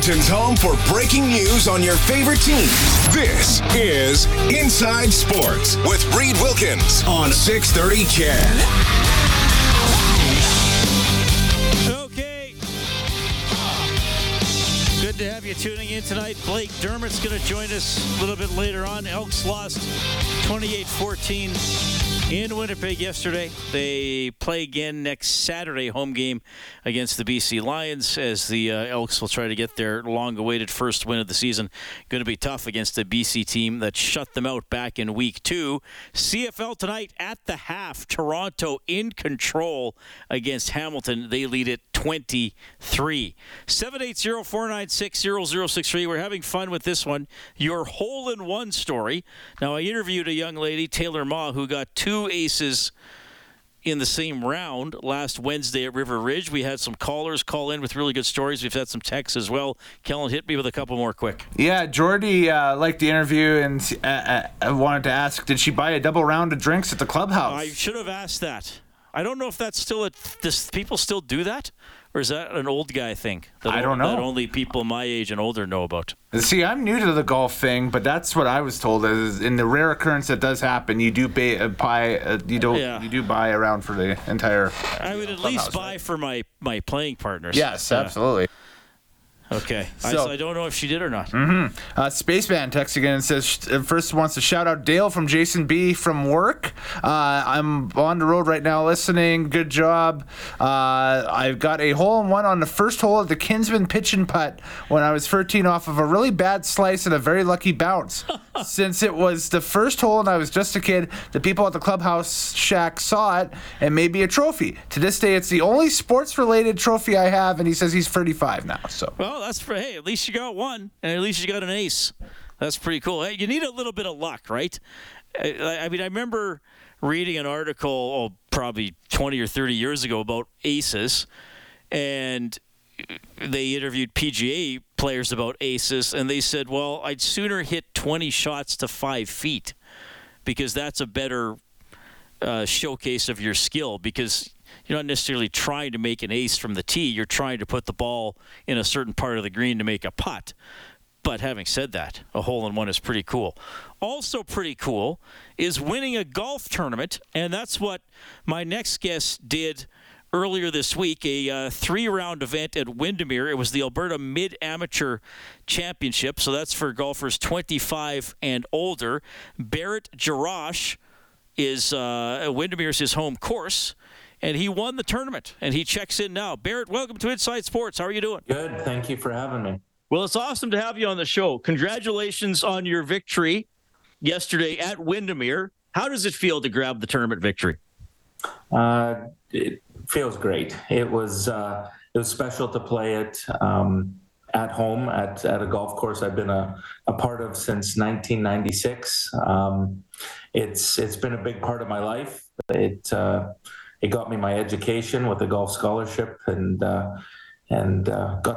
Edmonton's home for breaking news on your favorite teams. This is Inside Sports with Reed Wilkins on 630 CHED. Okay. Good to have you tuning in tonight. Blake Dermott's going to join us a little bit later on. Elks lost 28-14. In Winnipeg yesterday. They play again next Saturday, home game against the BC Lions, as the Elks will try to get their long-awaited first win of the season. Going to be tough against the BC team that shut them out back in Week 2. CFL tonight at the half. Toronto in control against Hamilton. They lead it 23. 780-496-0063. We're having fun with this one. Your hole-in-one story. Now, I interviewed a young lady, Taylor Ma, who got two aces in the same round last Wednesday at River Ridge. We had some callers call in with really good stories. We've had some texts as well. Kellen, hit me with a couple more quick. Yeah, Jordy liked the interview and wanted to ask, did she buy a double round of drinks at the clubhouse? I should have asked that. I don't know if that's still does people still do that? Or is that an old guy thing? I don't know. That only people my age and older know about. See, I'm new to the golf thing, but that's what I was told. Is in the rare occurrence that does happen, you do buy a round for the entire. I would at least buy for my playing partners. Yes, absolutely. Okay, so I don't know if she did or not. Mm-hmm. Spaceman texts again and says, first wants to shout out Dale from Jason B from work. I'm on the road right now listening. Good job. I've got a hole-in-one on the first hole at the Kinsman pitch and putt when I was 13 off of a really bad slice and a very lucky bounce. Since it was the first hole and I was just a kid, the people at the clubhouse shack saw it and made me a trophy. To this day, it's the only sports-related trophy I have, and he says he's 35 now. So. Well, hey, at least you got one, and at least you got an ace. That's pretty cool. Hey, you need a little bit of luck, right? I mean, I remember reading an article probably 20 or 30 years ago about aces, and they interviewed PGA players about aces, and they said, well, I'd sooner hit 20 shots to 5 feet because that's a better showcase of your skill, because you're not necessarily trying to make an ace from the tee. You're trying to put the ball in a certain part of the green to make a putt. But having said that, a hole-in-one is pretty cool. Also pretty cool is winning a golf tournament, and that's what my next guest did earlier this week, a three-round event at Windermere. It was the Alberta Mid-Amateur Championship, so that's for golfers 25 and older. Barrett Jarosz is Windermere's his home course. And he won the tournament, and he checks in now. Barrett, welcome to Inside Sports. How are you doing? Good. Thank you for having me. Well, it's awesome to have you on the show. Congratulations on your victory yesterday at Windermere. How does it feel to grab the tournament victory? It feels great. It was special to play it at home at a golf course I've been a part of since 1996. It's been a big part of my life. It got me my education with a golf scholarship and got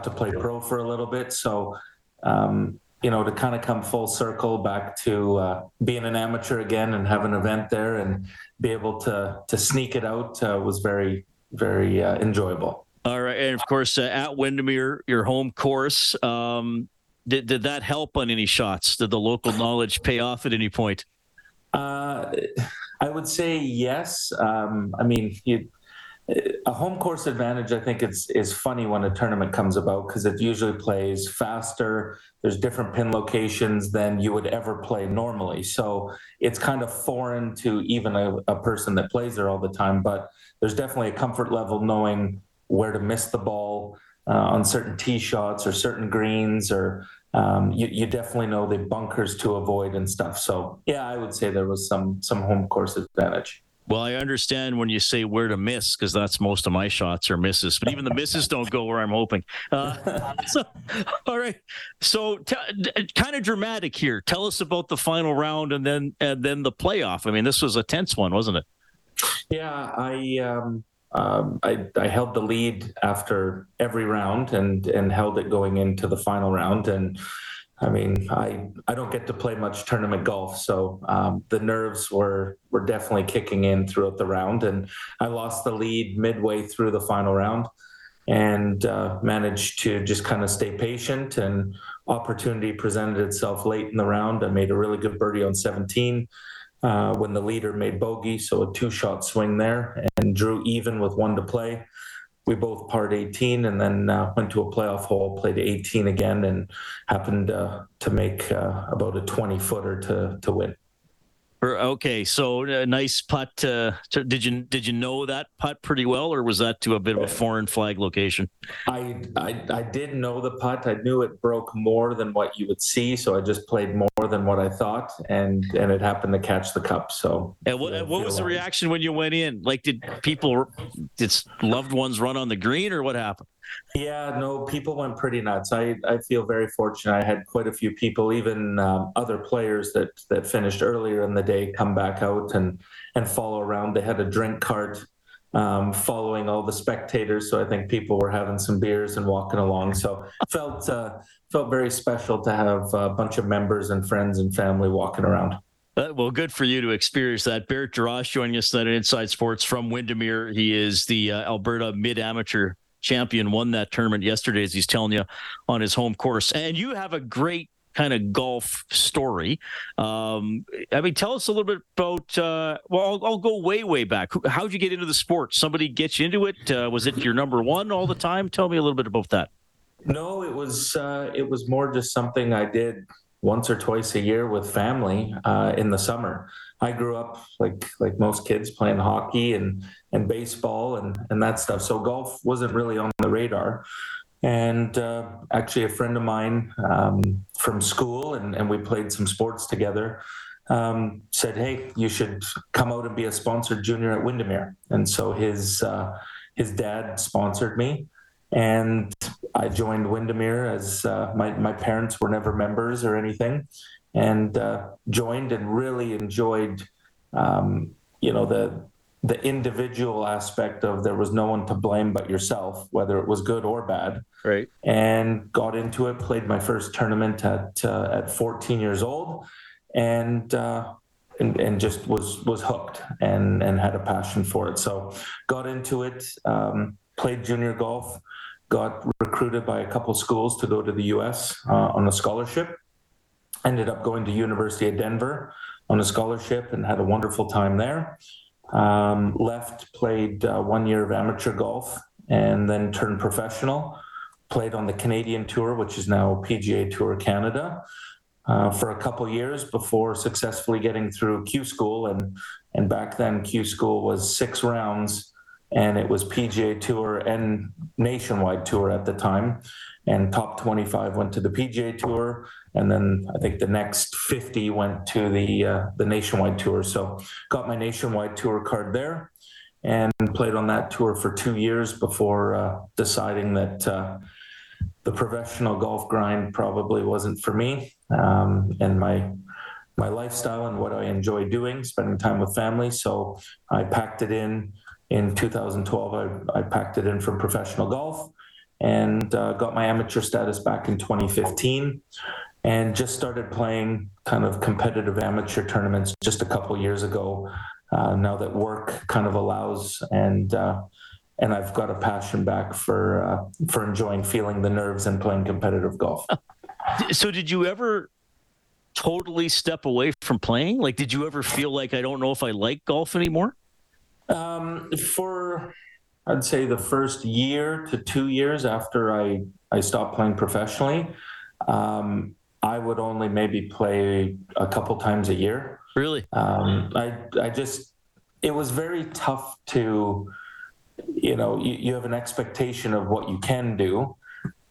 to play pro for a little bit. So, to kind of come full circle back to being an amateur again and have an event there and be able to sneak it out was very, very enjoyable. All right. And, of course, at Windermere, your home course, did that help on any shots? Did the local knowledge pay off at any point? I would say yes. A home course advantage, I think is funny when a tournament comes about because it usually plays faster. There's different pin locations than you would ever play normally. So it's kind of foreign to even a person that plays there all the time, but there's definitely a comfort level knowing where to miss the ball on certain tee shots or certain greens or you definitely know the bunkers to avoid and stuff. So, yeah, I would say there was some home course advantage. Well, I understand when you say where to miss, because that's most of my shots are misses. But even the misses don't go where I'm hoping. All right. So kind of dramatic here. Tell us about the final round and then the playoff. I mean, this was a tense one, wasn't it? Yeah, I held the lead after every round and held it going into the final round. And I mean, I don't get to play much tournament golf. So the nerves were definitely kicking in throughout the round, and I lost the lead midway through the final round. and managed to just kind of stay patient, and opportunity presented itself late in the round. I made a really good birdie on 17 when the leader made bogey, so a two-shot swing there, and drew even with one to play. We both parred 18, and then went to a playoff hole, played 18 again, and happened to make about a 20-footer to win. Okay, so a nice putt. Did you know that putt pretty well, or was that to a bit of a foreign flag location? I did know the putt. I knew it broke more than what you would see, so I just played more than what I thought, and it happened to catch the cup. So. And what was the reaction when you went in? Like, did loved ones run on the green, or what happened? Yeah, no, people went pretty nuts. I feel very fortunate. I had quite a few people, even other players that finished earlier in the day, come back out and follow around. They had a drink cart following all the spectators, so I think people were having some beers and walking along. So it felt very special to have a bunch of members and friends and family walking around. Well, good for you to experience that. Barrett Jarosz joining us tonight at Inside Sports from Windermere. He is the Alberta Mid-Amateur Champion, won that tournament yesterday, as he's telling you, on his home course. And you have a great kind of golf story. I mean, tell us a little bit about, I'll go way back. How'd you get into the sport? Somebody get you into it? Was it your number one all the time? Tell me a little bit about that. No, it was more just something I did once or twice a year with family in the summer. I grew up like most kids playing hockey and baseball and that stuff. So golf wasn't really on the radar. And actually a friend of mine from school, and we played some sports together, said, hey, you should come out and be a sponsored junior at Windermere. And so his dad sponsored me. And I joined Windermere as my parents were never members or anything. And joined and really enjoyed, the individual aspect of there was no one to blame but yourself, whether it was good or bad. Right. And got into it, played my first tournament at 14 years old, and just was hooked and had a passion for it. So got into it, played junior golf, got recruited by a couple schools to go to the U.S. On a scholarship. Ended up going to University of Denver on a scholarship and had a wonderful time there. Left, played 1 year of amateur golf, and then turned professional. Played on the Canadian Tour, which is now PGA Tour Canada, for a couple years before successfully getting through Q school. And back then, Q school was 6 rounds, and it was PGA Tour and Nationwide Tour at the time. And top 25 went to the PGA Tour, and then I think the next 50 went to the Nationwide Tour. So got my Nationwide Tour card there, and played on that tour for 2 years before deciding that the professional golf grind probably wasn't for me, and my lifestyle and what I enjoy doing, spending time with family. So I packed it in. In 2012, I packed it in from professional golf, and got my amateur status back in 2015, and just started playing kind of competitive amateur tournaments just a couple years ago, now that work kind of allows, and I've got a passion back for enjoying feeling the nerves and playing competitive golf. So did you ever totally step away from playing? Like, did you ever feel like, I don't know if I like golf anymore? For I'd say the first year to 2 years after I stopped playing professionally, I would only maybe play a couple times a year. Really? I just, it was very tough to, you have an expectation of what you can do,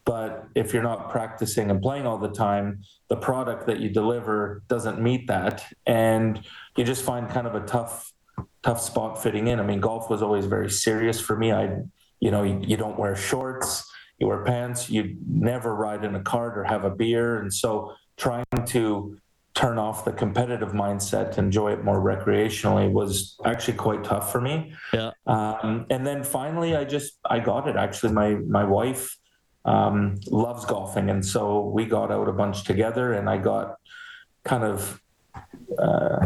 but if you're not practicing and playing all the time, the product that you deliver doesn't meet that. And you just find kind of a tough spot fitting in. I mean, golf was always very serious for me. You don't wear shorts, you wear pants, you never ride in a cart or have a beer. And so trying to turn off the competitive mindset, enjoy it more recreationally, was actually quite tough for me. Yeah. And then finally, I got it. Actually, my wife loves golfing. And so we got out a bunch together, and I got kind of,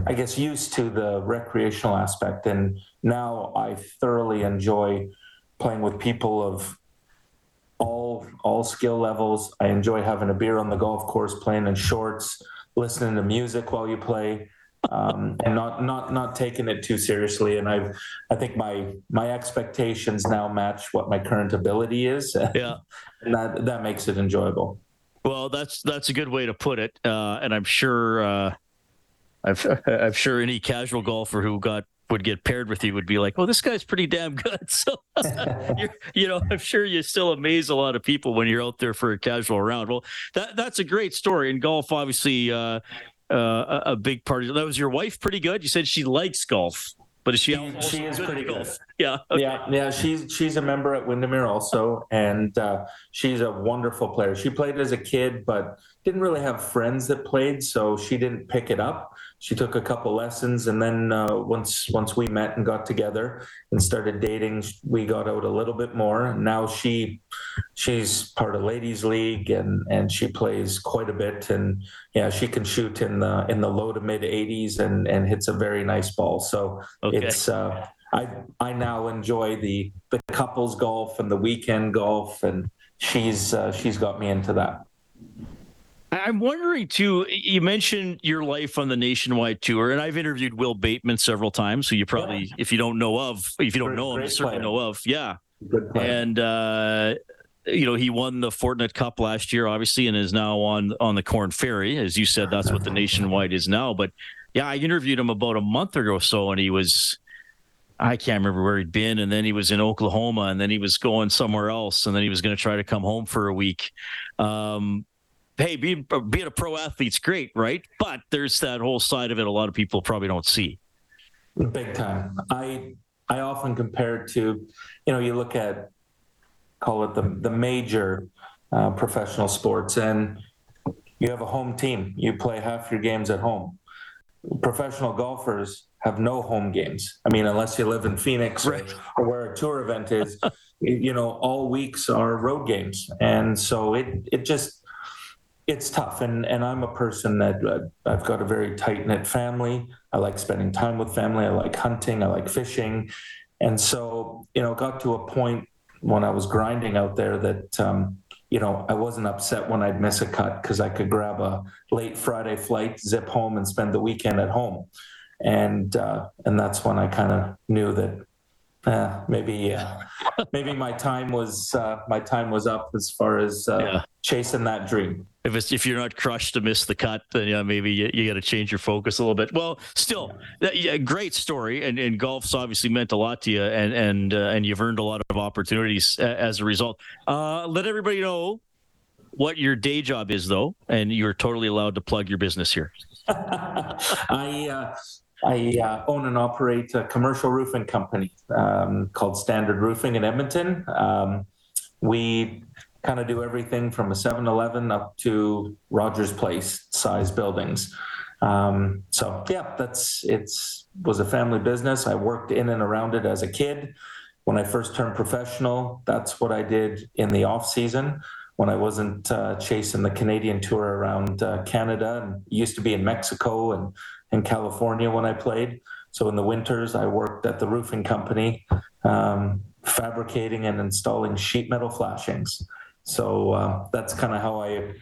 I guess, used to the recreational aspect. And now I thoroughly enjoy playing with people of all skill levels. I enjoy having a beer on the golf course, playing in shorts, listening to music while you play, and not taking it too seriously. And I think my expectations now match what my current ability is. Yeah. And that makes it enjoyable. Well, that's a good way to put it. And I'm sure, I'm sure any casual golfer who would get paired with you would be like, well, this guy's pretty damn good. So, I'm sure you still amaze a lot of people when you're out there for a casual round. Well, that's a great story. And golf, obviously, a big part of it. That was your wife pretty good? You said she likes golf, but is she is pretty good. Yeah. Okay. Yeah. She's a member at Windermere also. And she's a wonderful player. She played as a kid, but didn't really have friends that played. So she didn't pick it up. She took a couple lessons, and then once we met and got together and started dating, we got out a little bit more. Now she's part of Ladies League, and she plays quite a bit, and yeah, she can shoot in the low to mid 80s and hits a very nice ball. So okay. It's I now enjoy the couples golf and the weekend golf, and she's got me into that. I'm wondering too, you mentioned your life on the Nationwide Tour, and I've interviewed Will Bateman several times, who you probably, yeah. if you don't know him, you certainly know of. Yeah. Good player. And, he won the Fortnite Cup last year, obviously, and is now on the Korn Ferry. As you said, that's what the Nationwide is now. But yeah, I interviewed him about a month ago or so, and he was, I can't remember where he'd been. And then he was in Oklahoma, and then he was going somewhere else. And then he was going to try to come home for a week. Hey, being a pro athlete's great, right? But there's that whole side of it a lot of people probably don't see. Big time. I often compare it to, you look at, call it the major professional sports, and you have a home team. You play half your games at home. Professional golfers have no home games. I mean, unless you live in Phoenix, right, or where a tour event is, all weeks are road games. And so it just... It's tough, and I'm a person that I've got a very tight-knit family. I like spending time with family. I like hunting. I like fishing. And so, got to a point when I was grinding out there that, I wasn't upset when I'd miss a cut because I could grab a late Friday flight, zip home, and spend the weekend at home. And that's when I kind of knew that maybe my time was up as far as chasing that dream. If you're not crushed to miss the cut, then maybe you got to change your focus a little bit. Well, still, a great story, and golf's obviously meant a lot to you, and you've earned a lot of opportunities as a result. Let everybody know what your day job is, though, and you're totally allowed to plug your business here. I own and operate a commercial roofing company called Standard Roofing in Edmonton. We kind of do everything from a 7-Eleven up to Rogers Place size buildings. It was a family business. I worked in and around it as a kid. When I first turned professional, that's what I did in the off season when I wasn't chasing the Canadian Tour around Canada, and used to be in Mexico and in California when I played. So in the winters, I worked at the roofing company, fabricating and installing sheet metal flashings. So that's kind of how I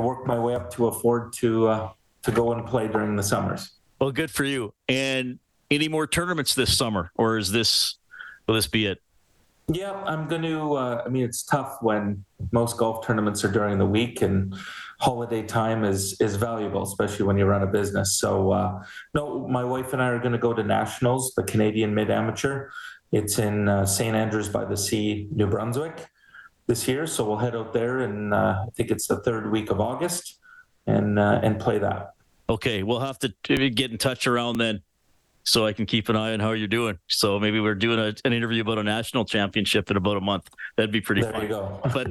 worked my way up to afford to go and play during the summers. Well, good for you. And any more tournaments this summer, or will this be it? Yeah, I'm going to, it's tough when most golf tournaments are during the week, and holiday time is valuable, especially when you run a business. So, no, my wife and I are going to go to Nationals, the Canadian Mid-Amateur. It's in St. Andrews by the Sea, New Brunswick this year. So we'll head out there, and I think it's the third week of August, and play that. Okay, we'll have to get in touch around then, so I can keep an eye on how you're doing. So maybe we're doing an interview about a national championship in about a month. That'd be pretty fun. There you go. But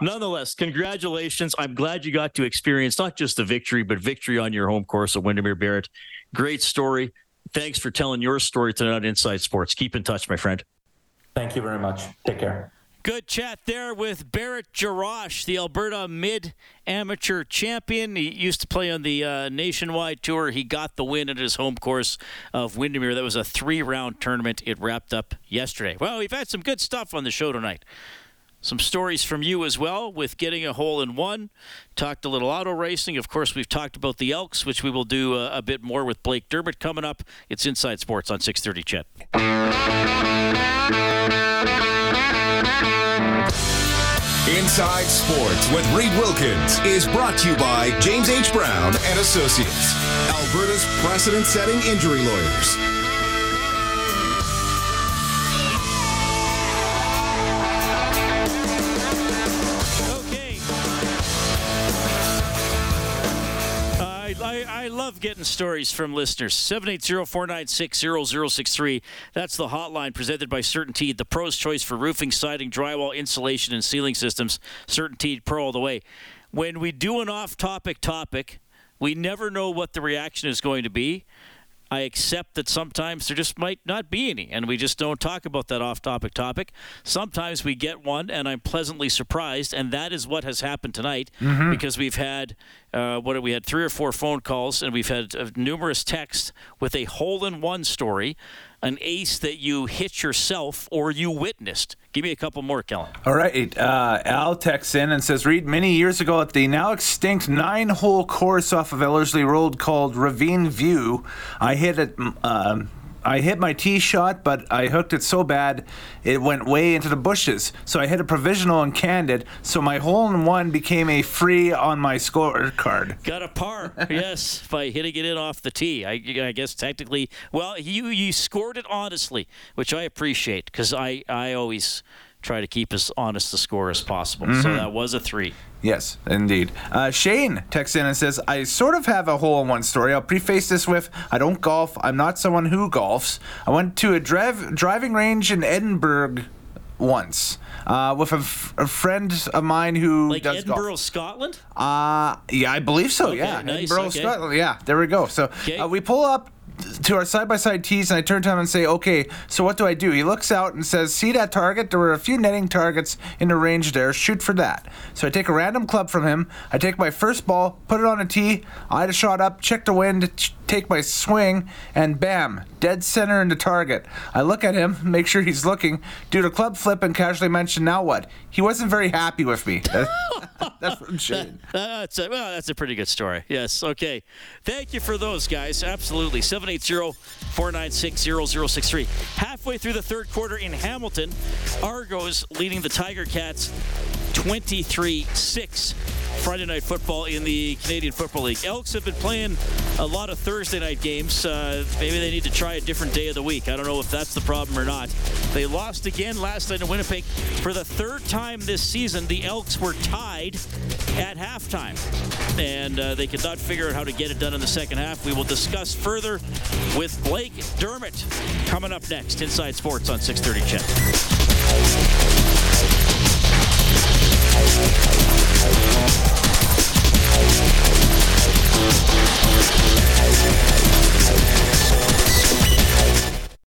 nonetheless, congratulations. I'm glad you got to experience not just the victory, but victory on your home course at Windermere, Barrett. Great story. Thanks for telling your story tonight on Inside Sports. Keep in touch, my friend. Thank you very much. Take care. Good chat there with Barrett Jarosz, the Alberta Mid-Amateur Champion. He used to play on the Nationwide Tour. He got the win at his home course of Windermere. That was a 3-round tournament. It wrapped up yesterday. Well, we've had some good stuff on the show tonight. Some stories from you as well with getting a hole-in-one. Talked a little auto racing. Of course, we've talked about the Elks, which we will do a bit more with Blake Dermott coming up. It's Inside Sports on 630 CHED. Inside Sports with Reed Wilkins is brought to you by James H. Brown and Associates, Alberta's precedent-setting injury lawyers. Okay. I love getting stories from listeners. 780-496-0063. That's the hotline presented by CertainTeed, the pro's choice for roofing, siding, drywall, insulation, and ceiling systems. CertainTeed Pro all the way. When we do an off-topic topic, we never know what the reaction is going to be. I accept that sometimes there just might not be any, and we just don't talk about that off-topic topic. Sometimes we get one, and I'm pleasantly surprised, and that is what has happened tonight, because we've had we had 3 or 4 phone calls, and we've had numerous texts with a hole-in-one story, an ace that you hit yourself or you witnessed. Give me a couple more, Kellen. All right. Al texts in and says, Reed, many years ago at the now-extinct 9-hole course off of Ellerslie Road called Ravine View, I hit my tee shot, but I hooked it so bad it went way into the bushes. So I hit a provisional and candid, so my hole-in-one became a free on my scorecard. Got a par, yes, by hitting it in off the tee. I guess technically, well, you scored it honestly, which I appreciate because I always try to keep as honest a score as possible. Mm-hmm. So that was a 3. Yes, indeed. Shane texts in and says, I sort of have a hole-in-one story. I'll preface this with, I don't golf. I'm not someone who golfs. I went to a driving range in Edinburgh once with a friend of mine who does golf. Like Edinburgh, Scotland? Yeah, I believe so, okay, yeah. Nice, Edinburgh, okay. Scotland, yeah. There we go. So we pull up to our side-by-side tees, and I turn to him and say, okay, so what do I do? He looks out and says, see that target? There were a few netting targets in the range there. Shoot for that. So I take a random club from him. I take my first ball, put it on a tee. I had a shot up, check the wind, take my swing, and bam, dead center into target. I look at him, make sure he's looking, do the club flip, and casually mention, now what? He wasn't very happy with me. That's from Shane. That's a pretty good story. Yes, okay. Thank you for those, guys. Absolutely. 780-496-0063. Halfway through the third quarter in Hamilton, Argos leading the Tiger Cats 23-6. Friday night football in the Canadian Football League. Elks have been playing a lot of Thursday night games. Maybe they need to try a different day of the week. I don't know if that's the problem or not. They lost again last night in Winnipeg. For the third time this season, the Elks were tied at halftime, and they could not figure out how to get it done in the second half. We will discuss further with Blake Dermott coming up next. Inside Sports on 630 CHED.